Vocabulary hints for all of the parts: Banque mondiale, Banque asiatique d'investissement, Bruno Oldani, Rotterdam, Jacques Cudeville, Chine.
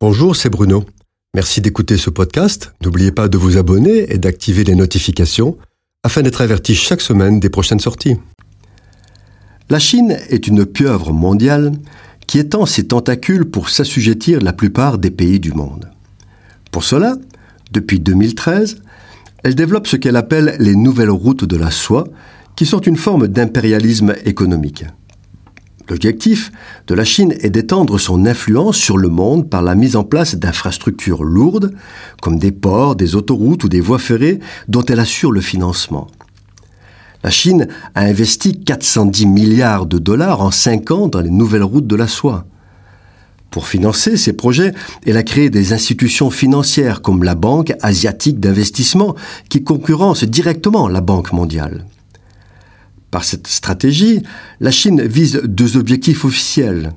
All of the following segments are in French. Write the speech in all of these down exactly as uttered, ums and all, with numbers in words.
Bonjour, c'est Bruno. Merci d'écouter ce podcast. N'oubliez pas de vous abonner et d'activer les notifications afin d'être averti chaque semaine des prochaines sorties. La Chine est une pieuvre mondiale qui étend ses tentacules pour s'assujettir la plupart des pays du monde. Pour cela, depuis deux mille treize, elle développe ce qu'elle appelle les nouvelles routes de la soie, qui sont une forme d'impérialisme économique. L'objectif de la Chine est d'étendre son influence sur le monde par la mise en place d'infrastructures lourdes, comme des ports, des autoroutes ou des voies ferrées, dont elle assure le financement. La Chine a investi quatre cent dix milliards de dollars en cinq ans dans les nouvelles routes de la soie. Pour financer ces projets, elle a créé des institutions financières comme la Banque asiatique d'investissement, qui concurrence directement la Banque mondiale. Par cette stratégie, la Chine vise deux objectifs officiels.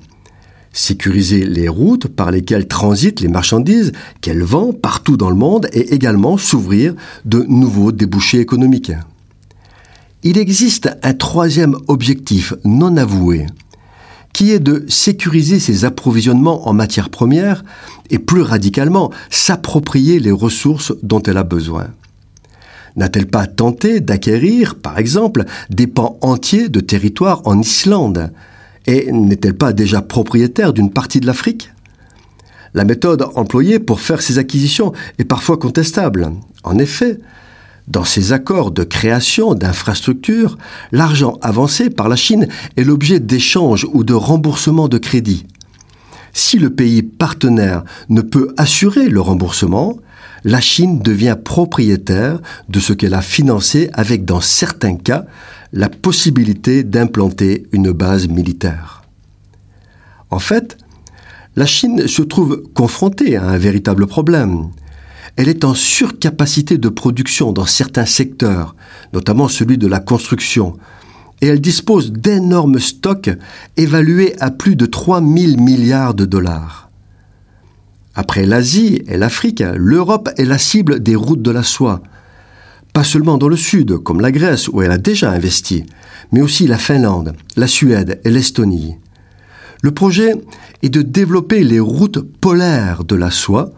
Sécuriser les routes par lesquelles transitent les marchandises qu'elle vend partout dans le monde et également s'ouvrir de nouveaux débouchés économiques. Il existe un troisième objectif non avoué, qui est de sécuriser ses approvisionnements en matières premières et plus radicalement s'approprier les ressources dont elle a besoin. N'a-t-elle pas tenté d'acquérir, par exemple, des pans entiers de territoires en Islande? Et n'est-elle pas déjà propriétaire d'une partie de l'Afrique? La méthode employée pour faire ces acquisitions est parfois contestable. En effet, dans ces accords de création d'infrastructures, l'argent avancé par la Chine est l'objet d'échanges ou de remboursements de crédits. Si le pays partenaire ne peut assurer le remboursement, la Chine devient propriétaire de ce qu'elle a financé avec, dans certains cas, la possibilité d'implanter une base militaire. En fait, la Chine se trouve confrontée à un véritable problème. Elle est en surcapacité de production dans certains secteurs, notamment celui de la construction, et elle dispose d'énormes stocks évalués à plus de trois mille milliards de dollars. Après l'Asie et l'Afrique, l'Europe est la cible des routes de la soie. Pas seulement dans le sud, comme la Grèce où elle a déjà investi, mais aussi la Finlande, la Suède et l'Estonie. Le projet est de développer les routes polaires de la soie.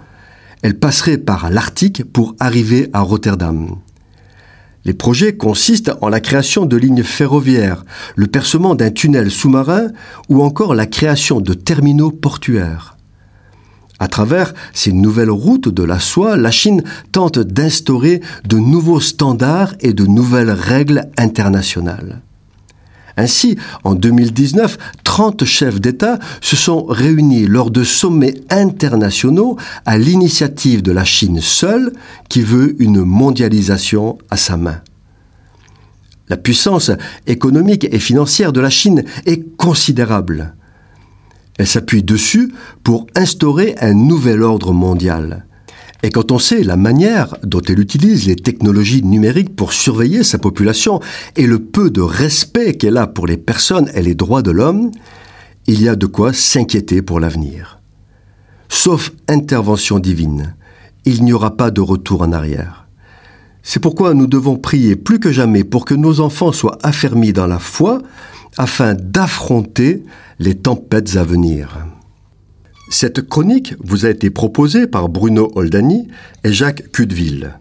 Elle passerait par l'Arctique pour arriver à Rotterdam. Les projets consistent en la création de lignes ferroviaires, le percement d'un tunnel sous-marin ou encore la création de terminaux portuaires. À travers ces nouvelles routes de la soie, la Chine tente d'instaurer de nouveaux standards et de nouvelles règles internationales. Ainsi, en deux mille dix-neuf, trente chefs d'État se sont réunis lors de sommets internationaux à l'initiative de la Chine seule, qui veut une mondialisation à sa main. La puissance économique et financière de la Chine est considérable. Elle s'appuie dessus pour instaurer un nouvel ordre mondial. Et quand on sait la manière dont elle utilise les technologies numériques pour surveiller sa population et le peu de respect qu'elle a pour les personnes et les droits de l'homme, il y a de quoi s'inquiéter pour l'avenir. Sauf intervention divine, il n'y aura pas de retour en arrière. C'est pourquoi nous devons prier plus que jamais pour que nos enfants soient affermis dans la foi, afin d'affronter les tempêtes à venir. Cette chronique vous a été proposée par Bruno Oldani et Jacques Cudeville.